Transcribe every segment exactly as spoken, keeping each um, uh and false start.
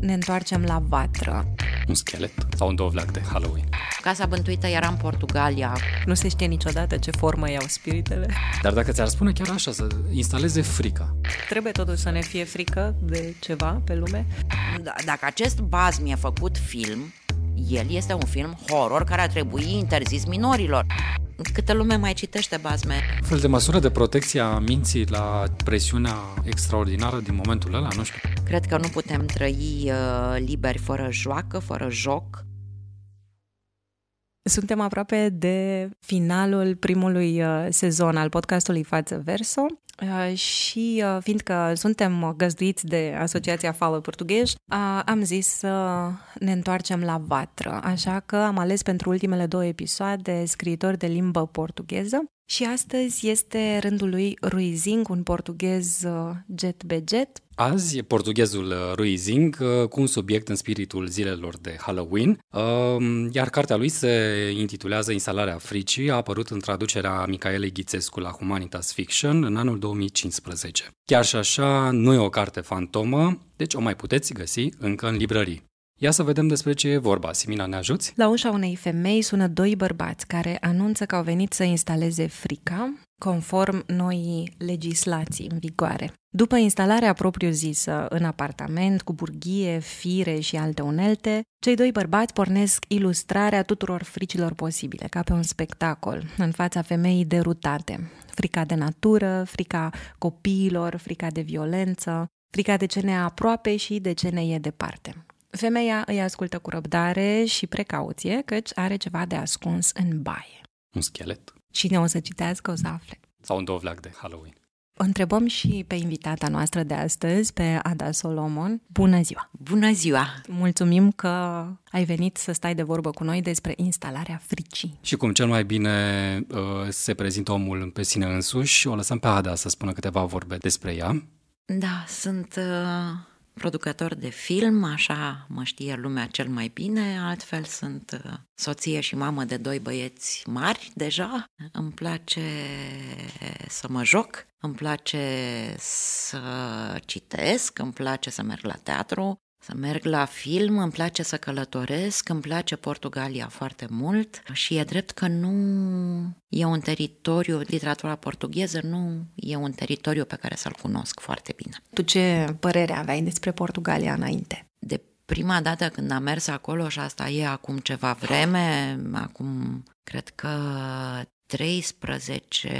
ne întoarcem la vatră. Un schelet sau un dovleac de Halloween. Casa bântuită era în Portugalia. Nu se știe niciodată ce formă iau spiritele. Dar dacă ți-ar spune chiar așa, să instaleze frica. Trebuie totuși să ne fie frică de ceva pe lume. D- dacă acest baz mi-a făcut film, el este un film horror care ar trebui interzis minorilor. Câtă lume mai citește bazme? Un fel de măsură de protecție a minții la presiunea extraordinară din momentul ăla, nu știu. Cred că nu putem trăi uh, liberi fără joacă, fără joc. Suntem aproape de finalul primului uh, sezon al podcastului Față Verso. Și fiindcă suntem găzduiți de Asociația Fala Portuguesa, am zis să ne întoarcem la vatră, așa că am ales pentru ultimele două episoade scriitori de limbă portugheză și astăzi este rândul lui Rui Zink, un portughez jet bejet. Azi e portughezul Rui Zink cu un subiect în spiritul zilelor de Halloween, iar cartea lui se intitulează Instalarea Fricii, a apărut în traducerea Micaelei Ghițescu la Humanitas Fiction în anul două mii cincisprezece. Chiar și așa, nu e o carte fantomă, deci o mai puteți găsi încă în librării. Ia să vedem despre ce e vorba. Simina, ne ajuți? La ușa unei femei sună doi bărbați care anunță că au venit să instaleze frica, conform noii legislații în vigoare. După instalarea propriu-zisă în apartament, cu burghie, fire și alte unelte, cei doi bărbați pornesc ilustrarea tuturor fricilor posibile, ca pe un spectacol, în fața femeii derutate. Frica de natură, frica copiilor, frica de violență, frica de ce ne e aproape și de ce ne e departe. Femeia îi ascultă cu răbdare și precauție, căci are ceva de ascuns în baie. Un schelet. Cine o să citească o să afle. Sau un dovleac de Halloween. O întrebăm și pe invitata noastră de astăzi, pe Ada Solomon. Bună ziua! Bună ziua! Mulțumim că ai venit să stai de vorbă cu noi despre instalarea fricii. Și cum cel mai bine uh, se prezintă omul pe sine însuși, o lăsăm pe Ada să spună câteva vorbe despre ea. Da, sunt... Uh... producător de film, așa mă știe lumea cel mai bine, altfel sunt soție și mamă de doi băieți mari deja. Îmi place să mă joc, îmi place să citesc, îmi place să merg la teatru, să merg la film, îmi place să călătoresc, îmi place Portugalia foarte mult și e drept că nu e un teritoriu, literatura portugheză nu e un teritoriu pe care să-l cunosc foarte bine. Tu ce părere aveai despre Portugalia înainte? De prima dată când am mers acolo, și asta e acum ceva vreme, acum cred că treisprezece,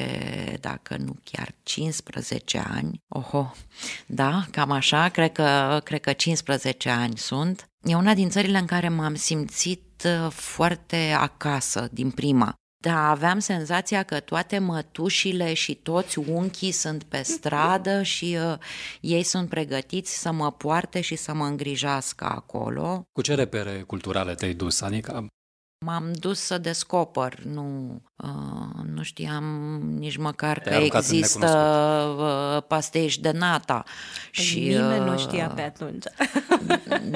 dacă nu chiar cincisprezece ani, oho, da, cam așa, cred că, cred că cincisprezece ani sunt. E una din țările în care m-am simțit foarte acasă din prima. Da, aveam senzația că toate mătușile și toți unchii sunt pe stradă și uh, ei sunt pregătiți să mă poarte și să mă îngrijească acolo. Cu ce repere culturale te-ai dus, adică? M-am dus să descoper, nu, uh, nu știam nici măcar că există uh, pasteji de nata. Și, nimeni uh, nu știa pe atunci.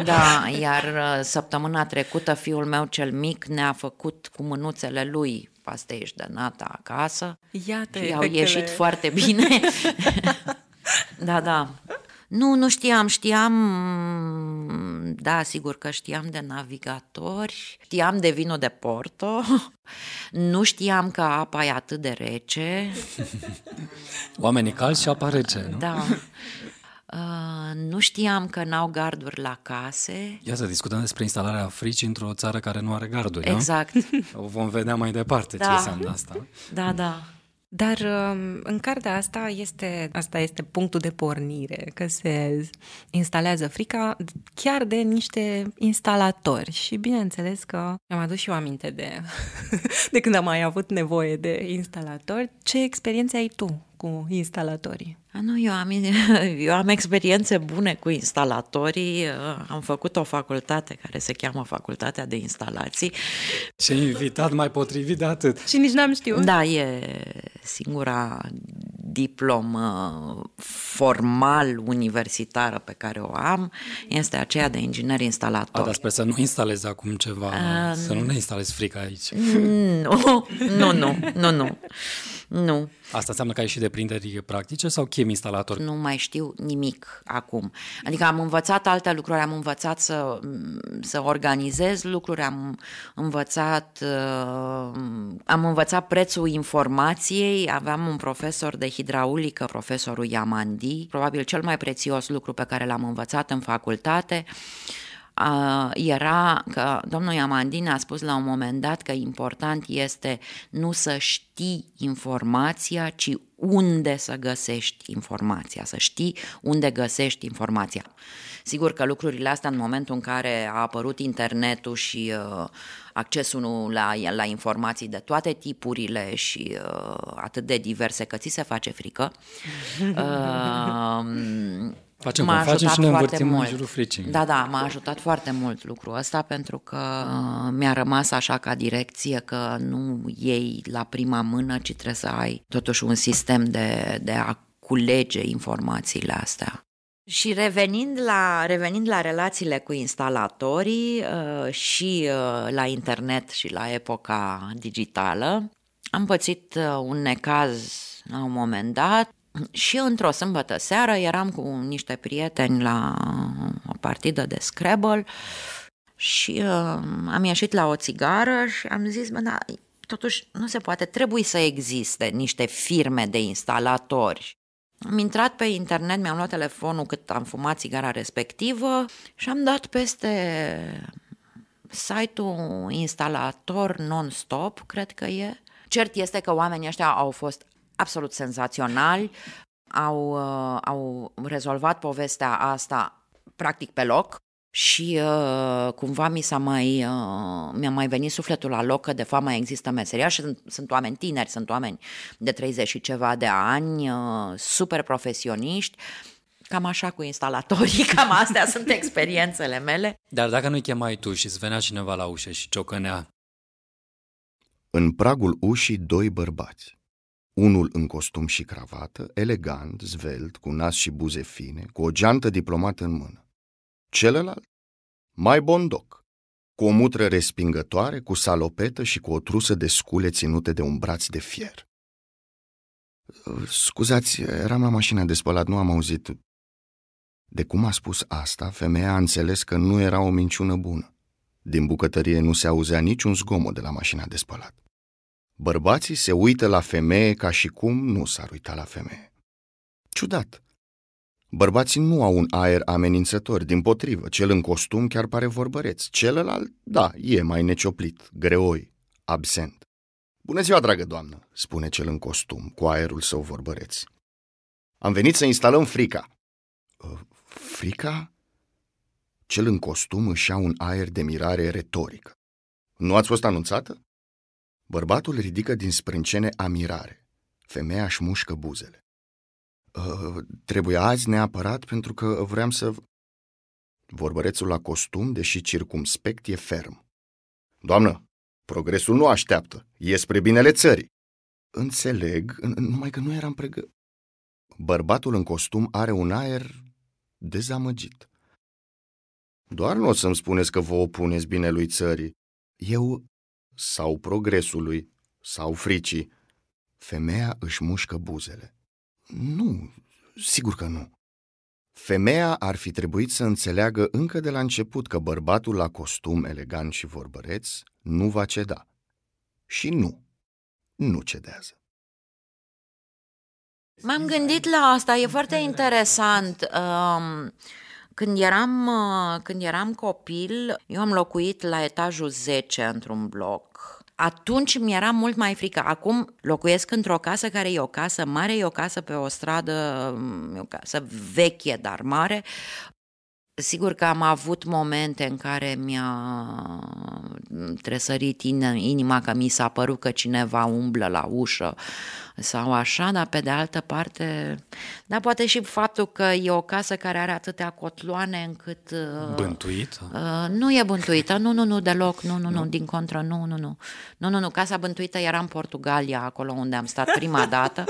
Da, iar săptămâna trecută fiul meu cel mic ne-a făcut cu mânuțele lui pasteji de nata acasă. Iată, și au ieșit foarte bine. Da, da. Nu, nu știam, știam, da, sigur că știam de navigatori, știam de vinul de Porto, nu știam că apa e atât de rece. Oamenii calzi și apa rece, nu? Da. Uh, nu știam că n-au garduri la case. Ia să discutăm despre instalarea fricii într-o țară care nu are garduri, nu? Exact. O vom vedea mai departe, da. Ce înseamnă asta. Da, da. Dar în cartea asta este, asta este punctul de pornire, că se instalează frica chiar de niște instalatori și bineînțeles că am adus și eu aminte de, de când am mai avut nevoie de instalatori. Ce experiențe ai tu cu instalatorii? A, nu, eu am, eu am experiențe bune cu instalatorii. Am făcut o facultate care se cheamă Facultatea de Instalații. Și invitat mai potrivit de atât. Și nici n-am știut. Da, e singura diplomă formal universitară pe care o am. Este aceea de inginer instalator. A, dar sper să nu instalezi acum ceva, um, să nu ne instalezi frica aici. Nu, nu, nu, nu, nu. Nu. Asta înseamnă că ai și de printeri practice sau chem instalator? Nu mai știu nimic acum. Adică am învățat alte lucruri, am învățat să, să organizez lucruri, am învățat, am învățat prețul informației, aveam un profesor de hidraulică, profesorul Iamandi, probabil cel mai prețios lucru pe care l-am învățat în facultate, era că domnul Iamandin a spus la un moment dat că important este nu să știi informația, ci unde să găsești informația, să știi unde găsești informația. Sigur că lucrurile astea în momentul în care a apărut internetul și uh, accesul la, la informații de toate tipurile și uh, atât de diverse că ți se face frică, uh, Facem, m-a ajutat și ne foarte mult. În jurul fricii. Da, da, m-a ajutat foarte mult lucrul ăsta pentru că mi-a rămas așa ca direcție că nu iei la prima mână, ci trebuie să ai totuși un sistem de, de a culege informațiile astea. Și revenind la, revenind la relațiile cu instalatorii și la internet și la epoca digitală, am pățit un necaz la un moment dat. Și într-o sâmbătă seară eram cu niște prieteni la o partidă de Scrabble și uh, am ieșit la o țigară și am zis, bă, da, totuși nu se poate, trebuie să existe niște firme de instalatori. Am intrat pe internet, mi-am luat telefonul cât am fumat țigara respectivă și am dat peste site-ul Instalator Non-Stop, cred că e. Cert este că oamenii ăștia au fost absolut senzaționali, au, au rezolvat povestea asta practic pe loc și uh, cumva mi s-a mai, uh, mi-a mai venit sufletul la loc că de fapt mai există meseria și sunt, sunt oameni tineri, sunt oameni de treizeci și ceva de ani, uh, super profesioniști. Cam așa cu instalatorii, cam astea sunt experiențele mele. Dar dacă nu-i chemai tu și îți venea cineva la ușă și ciocănea? În pragul ușii doi bărbați. Unul în costum și cravată, elegant, zvelt, cu nas și buze fine, cu o geantă diplomată în mână. Celălalt, mai bondoc, cu o mutră respingătoare, cu salopetă și cu o trusă de scule ținute de un braț de fier. Scuzați, eram la mașina de spălat, nu am auzit. De cum a spus asta, femeia a înțeles că nu era o minciună bună. Din bucătărie nu se auzea niciun zgomot de la mașina de spălat. Bărbații se uită la femeie ca și cum nu s-ar uita la femeie. Ciudat! Bărbații nu au un aer amenințător, dimpotrivă, cel în costum chiar pare vorbăreț, celălalt, da, e mai necioplit, greoi, absent. Bună ziua, dragă doamnă, spune cel în costum, cu aerul său vorbăreț. Am venit să instalăm frica. Frica? Cel în costum își ia un aer de mirare retorică. Nu ați fost anunțată? Bărbatul ridică din sprâncene amirare. Femeia își mușcă buzele. Trebuie azi neapărat pentru că vreau să... Vorbărețul la costum, deși circumspect, e ferm. Doamnă, progresul nu așteaptă. E spre binele țării. Înțeleg, numai că nu eram pregă... Bărbatul în costum are un aer dezamăgit. Doar nu o să-mi spuneți că vă opuneți binelui țării. Eu... sau progresului, sau fricii. Femeia își mușcă buzele. Nu, sigur că nu. Femeia ar fi trebuit să înțeleagă încă de la început că bărbatul la costum elegant și vorbăreț nu va ceda. Și nu, nu cedează. M-am gândit la asta, e foarte interesant. Um... Când eram, când eram copil, eu am locuit la etajul zece într-un bloc. Atunci mi-era mult mai frică. Acum locuiesc într-o casă care e o casă mare, e o casă pe o stradă, e o casă veche, dar mare. Sigur că am avut momente în care mi-a tresărit inima că mi s-a părut că cineva umblă la ușă sau așa, dar pe de altă parte, dar poate și faptul că e o casă care are atâtea cotloane încât... Bântuită? Uh, nu e bântuită, nu, nu, nu, deloc, nu, nu, nu, nu. Din contră, nu, nu, nu. Nu, nu, nu, casa bântuită era în Portugalia, acolo unde am stat prima dată.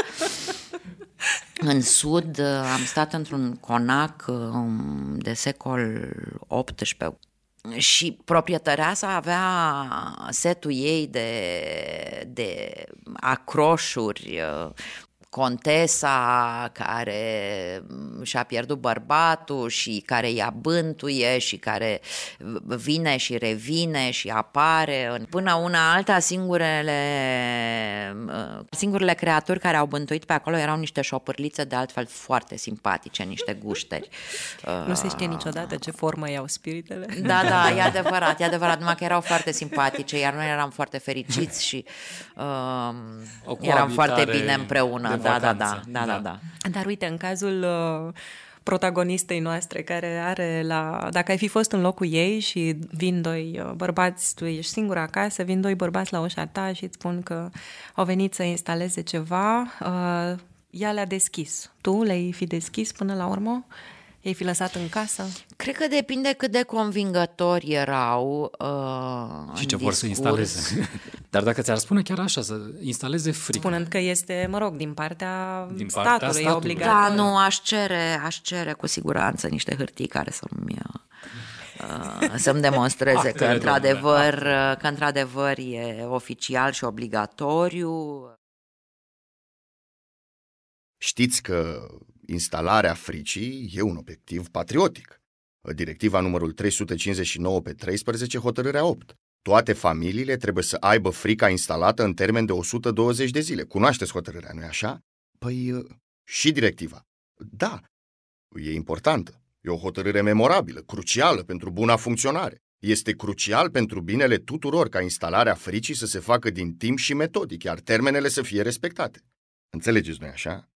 În sud am stat într-un conac de secol optsprezece și proprietăreasa avea setul ei de, de acroșuri, contesa care și-a pierdut bărbatul și care i-a bântuie și care vine și revine și apare. Până una alta, singurele, singurele creaturi care au bântuit pe acolo erau niște șopârlițe, de altfel foarte simpatice, niște gușteri. Nu se știe niciodată ce formă iau spiritele. Da, da, e adevărat, e adevărat, numai că erau foarte simpatice, iar noi eram foarte fericiți și uh, eram foarte bine împreună. Da, da, da, da, da, da. Dar uite, în cazul uh, protagonistei noastre, care are la... Dacă ai fi fost în locul ei și vin doi uh, bărbați, tu ești singură acasă, vin doi bărbați la ușa ta și îți spun că au venit să instaleze ceva, uh, ea le-a deschis. Tu le-ai fi deschis până la urmă? Ei fi lăsat în casă? Cred că depinde cât de convingători erau uh, și ce discurs vor să instaleze. Dar dacă ți-ar spune chiar așa, să instaleze frică. Spunând că este, mă rog, din partea, din partea statului, statului. obligatoriu. Da, nu, aș cere, aș cere cu siguranță niște hârtii care să-mi... să-mi demonstreze că, într-adevăr, că într-adevăr e oficial și obligatoriu. Știți că instalarea fricii e un obiectiv patriotic. Directiva numărul trei sute cincizeci și nouă pe treisprezece, hotărârea opt. Toate familiile trebuie să aibă frica instalată în termen de o sută douăzeci de zile. Cunoașteți hotărârea, nu-i așa? Păi și directiva. Da, e importantă. E o hotărâre memorabilă, crucială pentru buna funcționare. Este crucial pentru binele tuturor ca instalarea fricii să se facă din timp și metodic, iar termenele să fie respectate. Înțelegeți, nu-i așa?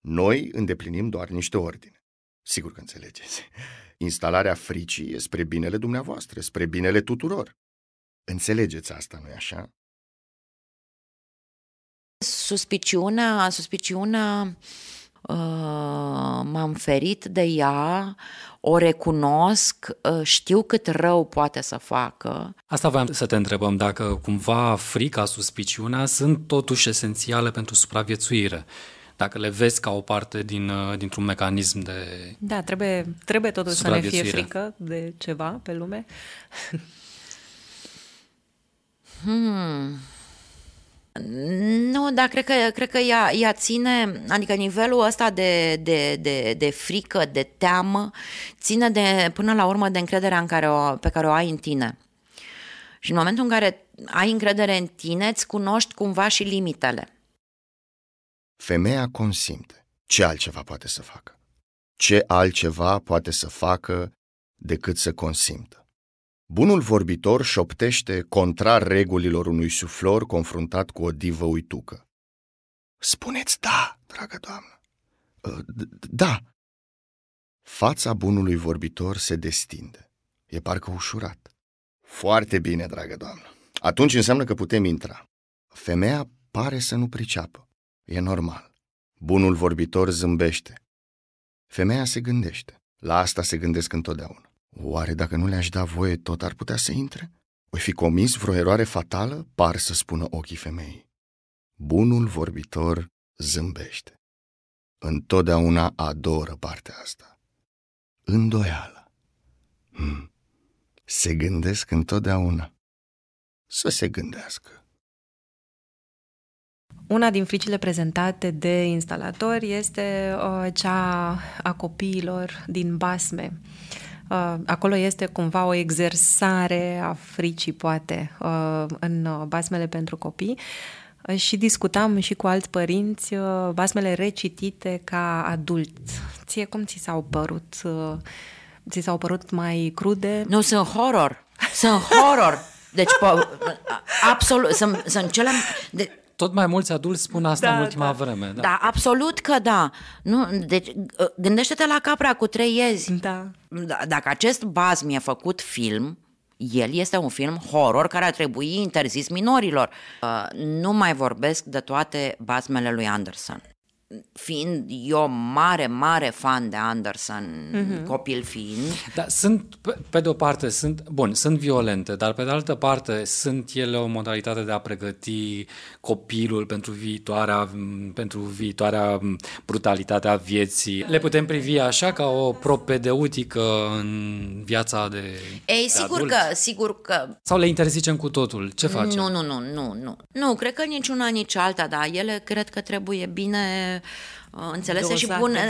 Noi îndeplinim doar niște ordine. Sigur că înțelegeți. Instalarea fricii e spre binele dumneavoastră, spre binele tuturor. Înțelegeți asta, nu-i așa? Suspiciunea, suspiciunea uh, m-am ferit de ea, o recunosc, uh, știu cât rău poate să facă. Asta voiam să te întrebăm, dacă cumva frica, suspiciunea sunt totuși esențiale pentru supraviețuire. Dacă le vezi ca o parte din, dintr-un mecanism de... Da, trebuie, trebuie totuși să ne fie frică de ceva pe lume. Hmm. Nu, dar cred că, cred că ea, ea ține, adică nivelul ăsta de, de, de, de frică, de teamă, ține de, până la urmă, de încrederea în care o, pe care o ai în tine. Și în momentul în care ai încredere în tine, îți cunoști cumva și limitele. Femeia consimte. Ce altceva poate să facă? Ce altceva poate să facă decât să consimtă? Bunul vorbitor șoptește contrar regulilor unui suflor confruntat cu o divă uitucă. Spuneți da, dragă doamnă. Da. Fața bunului vorbitor se destinde. E parcă ușurat. Foarte bine, dragă doamnă. Atunci înseamnă că putem intra. Femeia pare să nu priceapă. E normal. Bunul vorbitor zâmbește. Femeia se gândește. La asta se gândesc întotdeauna. Oare dacă nu le-aș da voie, tot ar putea să intre? Voi fi comis vreo eroare fatală? Par să spună ochii femeii. Bunul vorbitor zâmbește. Întotdeauna adoră partea asta. Îndoială. Hmm. Se gândesc întotdeauna. Să se gândească. Una din fricile prezentate de instalatori este uh, cea a copiilor din basme. Acolo este cumva o exersare a fricii, poate, în basmele pentru copii. Și discutam și cu alți părinți basmele recitite ca adult. Ție cum ți s-au părut? Ți s-au părut mai crude? Nu, sunt horror! Sunt horror! Deci, absolut, sunt, sunt cele... De... Tot mai mulți adulți spun asta da, în ultima da. vreme. Da. Da, absolut că da. Nu, deci, gândește-te la Capra cu trei iezi. Da. Dacă acest baz mi-a făcut film, el este un film horror care ar trebui interzis minorilor. Nu mai vorbesc de toate basmele lui Anderson. fiind eu mare, mare fan de Anderson, mm-hmm. copil fiind. Dar sunt, pe, pe de o parte, sunt, bun, sunt violente, dar pe de altă parte sunt ele o modalitate de a pregăti copilul pentru viitoarea, pentru viitoarea brutalitatea vieții. Le putem privi așa ca o propedeutică în viața de Ei, sigur adulți? că, sigur că... Sau le interzicem cu totul? Ce facem? Nu, nu, nu, nu, nu. Nu, cred că nici una, nici alta, dar ele cred că trebuie bine înțelese și pune...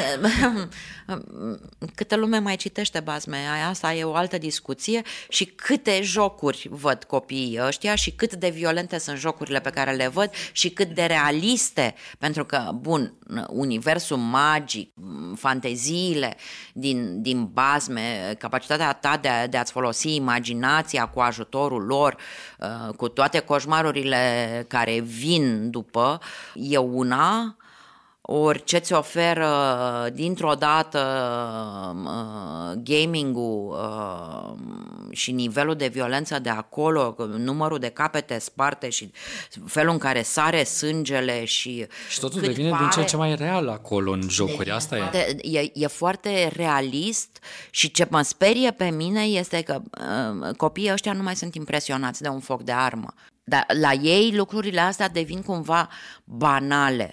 Câtă lume mai citește basme, asta e o altă discuție, și câte jocuri văd copiii ăștia și cât de violente sunt jocurile pe care le văd și cât de realiste, pentru că, bun, universul magic, fanteziile din, din basme, capacitatea ta de, de a-ți folosi imaginația cu ajutorul lor, cu toate coșmarurile care vin după, e una... Ori ce ți oferă dintr-o dată gaming-ul și nivelul de violență de acolo, numărul de capete sparte și felul în care sare sângele și... Și totul devine pare... din ce ce mai real acolo în jocuri, asta e. e. E foarte realist și ce mă sperie pe mine este că copiii ăștia nu mai sunt impresionați de un foc de armă. Dar la ei lucrurile astea devin cumva banale.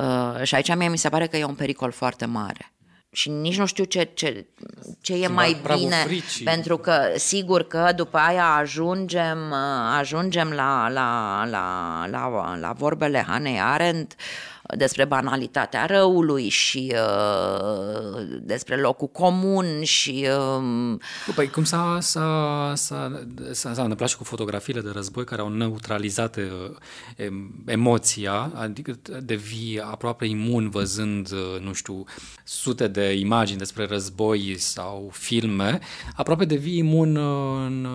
Uh, și aici mie mi se pare că e un pericol foarte mare și nici nu știu ce, ce, ce e mai bine, fricii. Pentru că sigur că după aia ajungem, ajungem la, la, la, la, la vorbele Hannah Arendt despre banalitatea răului și uh, despre locul comun și... Uh... Păi cum s-a, s-a, s-a, s-a, s-a întâmplat și cu fotografiile de război care au neutralizat emoția, adică devii aproape imun văzând, nu știu, sute de imagini despre război sau filme, aproape devii imun în,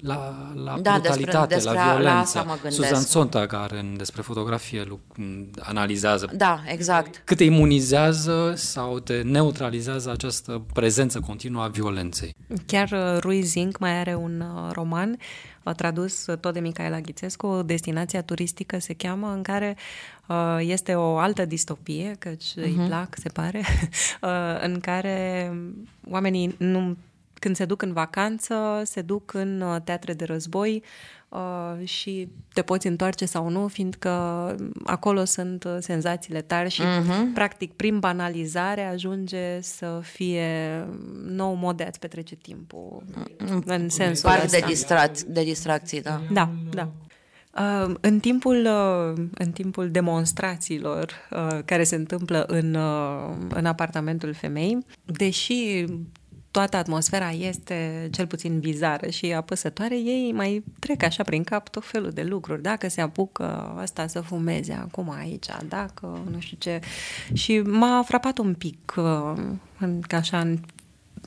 la, la da, brutalitate, despre, despre la violență. La Susan Sontag are despre fotografie analiza. Da, exact. Cât te imunizează sau te neutralizează această prezență continuă a violenței. Chiar Rui Zink mai are un roman tradus tot de Micaela Ghițescu, Destinația turistică se cheamă, în care este o altă distopie, căci uh-huh. îi plac, se pare, în care oamenii nu... Când se duc în vacanță, se duc în teatre de război uh, și te poți întoarce sau nu, fiindcă acolo sunt senzațiile tari și, uh-huh. practic, prin banalizare ajunge să fie nou mod de a-ți petrece timpul, uh-huh. în sensul ăsta. Parc de, distra- de distracții, da. Da, da. Uh, în timpul, uh, în timpul demonstrațiilor uh, care se întâmplă în, uh, în apartamentul femeii, deși... toată atmosfera este cel puțin bizară și apăsătoare, ei mai trec așa prin cap tot felul de lucruri. Dacă se apucă asta să fumeze acum aici, dacă nu știu ce. Și m-a frapat un pic că așa în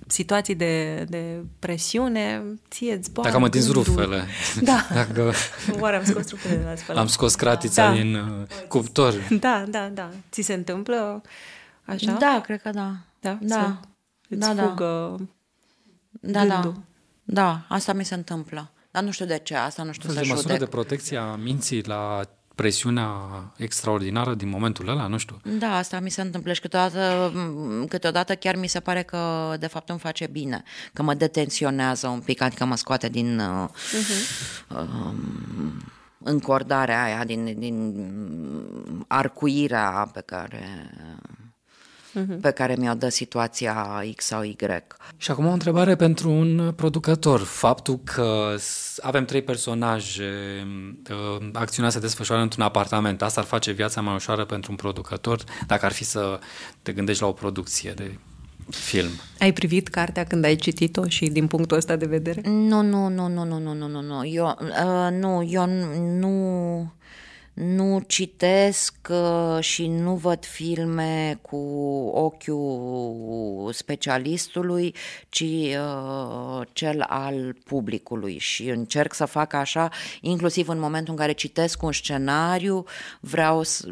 situații de, de presiune, ție-ți zboară. Dacă am atins rufele. Da. Dacă... Oare am scos rufele de la spălare. Am scos cratița din da. cuptor. Da, da, da. Ți se întâmplă așa? Da, cred că da. Da? Da. Îți da, fugă da. da, da, asta mi se întâmplă. Dar nu știu de ce, asta nu știu să judec. Măsură de protecție a minții la presiunea extraordinară din momentul ăla, nu știu. Da, asta mi se întâmplă și câteodată, câteodată chiar mi se pare că de fapt îmi face bine, că mă detenționează un pic, adică mă scoate din... Uh-huh. Um, încordarea aia, din, din arcuirea pe care... pe care mi-o dă situația X sau Y. Și acum o întrebare pentru un producător. Faptul că avem trei personaje, acțiunea se desfășoară într-un apartament, asta ar face viața mai ușoară pentru un producător dacă ar fi să te gândești la o producție de film. Ai privit cartea când ai citit-o și din punctul ăsta de vedere? Nu, nu, nu, nu, nu, nu, nu, nu. Eu, uh, nu, eu nu... Nu citesc și nu văd filme cu ochiul specialistului, ci uh, cel al publicului și încerc să fac așa, inclusiv în momentul în care citesc un scenariu, vreau să,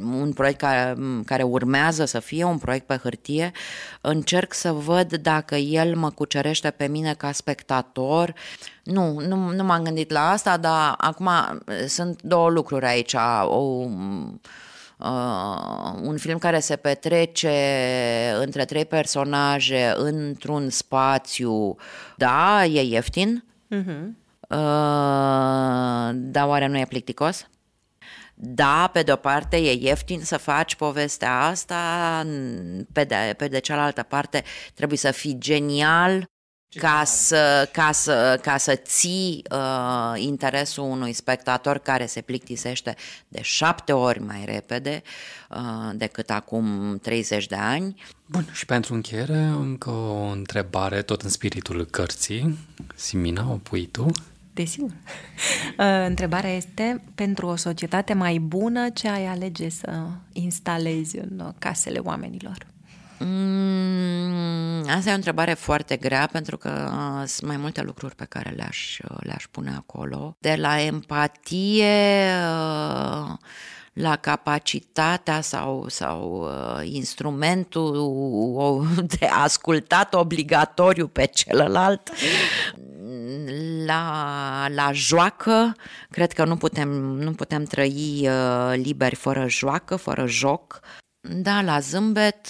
un proiect care, care urmează să fie un proiect pe hârtie, încerc să văd dacă el mă cucerește pe mine ca spectator. Nu, nu, nu m-am gândit la asta, dar acum sunt două lucruri aici. O, Uh, un film care se petrece între trei personaje într-un spațiu, da, e ieftin, uh-huh. uh, dar oare nu e plicticos? Da, pe de-o parte e ieftin să faci povestea asta, pe de, pe de cealaltă parte trebuie să fii genial ca să, ca să, ca să ții uh, interesul unui spectator care se plictisește de șapte ori mai repede uh, decât acum treizeci de ani. Bun, și pentru încheiere încă o întrebare tot în spiritul cărții. Simina, o pui tu? Desigur. Uh, întrebarea este, pentru o societate mai bună, ce ai alege să instalezi în casele oamenilor? Mm, asta e o întrebare foarte grea, pentru că uh, sunt mai multe lucruri pe care le-aș, uh, le-aș pune acolo. De la empatie uh, la capacitatea sau, sau uh, instrumentul uh, de ascultat obligatoriu pe celălalt, la, la joacă. Cred că nu putem, nu putem trăi uh, liberi fără joacă, fără joc. Da, la zâmbet,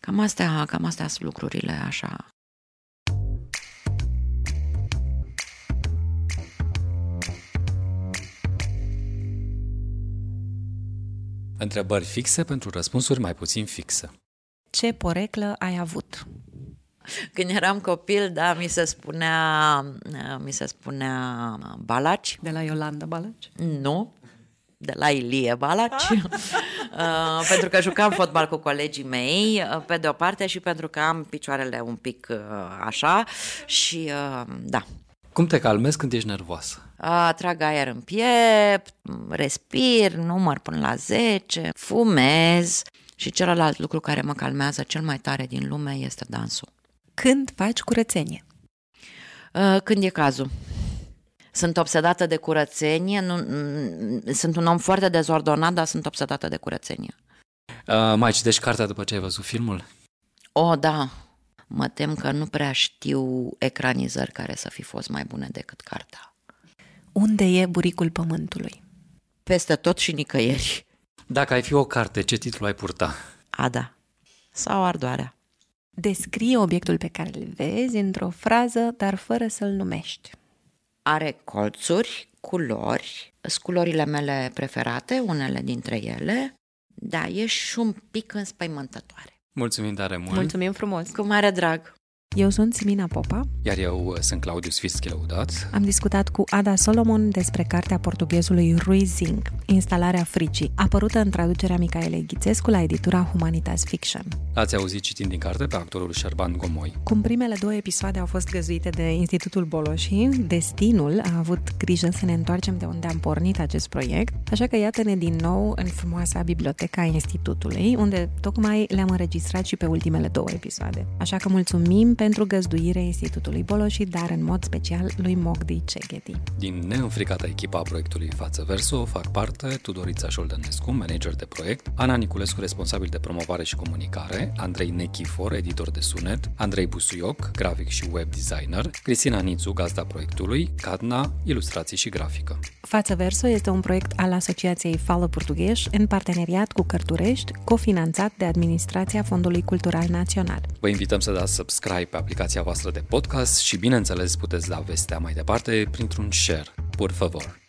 cam astea, cam astea sunt lucrurile, așa. Întrebări fixe pentru răspunsuri mai puțin fixe. Ce poreclă ai avut? Când eram copil, da, mi se spunea, mi se spunea Balaci. De la Iolanda Balaci? Nu. De la Ilie Balaci, uh, pentru că jucam fotbal cu colegii mei, uh, pe de o parte, și pentru că am picioarele un pic uh, așa și uh, da. Cum te calmezi când ești nervoasă? Uh, trag aer în piept, respir, număr până la zece, fumez, și celălalt lucru care mă calmează cel mai tare din lume este dansul. Când faci curățenie? Uh, când e cazul. Sunt obsedată de curățenie, nu, m- sunt un om foarte dezordonat, dar sunt obsedată de curățenie. Uh, mai citești cartea după ce ai văzut filmul? O, da. Mă tem că nu prea știu ecranizări care să fi fost mai bune decât cartea. Unde e buricul pământului? Peste tot și nicăieri. Dacă ai fi o carte, ce titlu ai purta? Ada sau Ardoarea. Descrie obiectul pe care îl vezi într-o frază, dar fără să-l numești. Are colțuri, culori, sunt culorile mele preferate, unele dintre ele, dar e și un pic înspăimântătoare. Mulțumim tare mult! Mulțumim frumos! Cu mare drag! Eu sunt Simina Popa. Iar eu sunt Claudiu Sfischi Lăudat. Am discutat cu Ada Solomon despre cartea portughezului Rui Zink, Instalarea Fricii, apărută în traducerea Micaelei Ghițescu la editura Humanitas Fiction. Ați auzit citind din carte pe actorul Șerban Gomoi. Cum primele două episoade au fost găzduite de Institutul Boloșin, destinul a avut grijă să ne întoarcem de unde am pornit acest proiect, așa că iată-ne din nou în frumoasa biblioteca Institutului, unde tocmai le-am înregistrat și pe ultimele două episoade. Așa că mulțumim pentru găzduirea Institutului Boloșin, dar în mod special lui Mogdi Ceghedi. Din neînfricata echipa a proiectului Față Verso fac parte Tudorița Șoldănescu, manager de proiect, Ana Niculescu, responsabil de promovare și comunicare, Andrei Nechifor, editor de sunet, Andrei Busuioc, grafic și web designer, Cristina Nițu, gazda proiectului, Cadna, ilustrații și grafică. Față Verso este un proiect al Asociației Fala Portuguesa în parteneriat cu Cărturești, cofinanțat de Administrația Fondului Cultural Național. Vă invităm să dați subscribe pe aplicația voastră de podcast și, bineînțeles, puteți da vestea mai departe printr-un share. Por favor!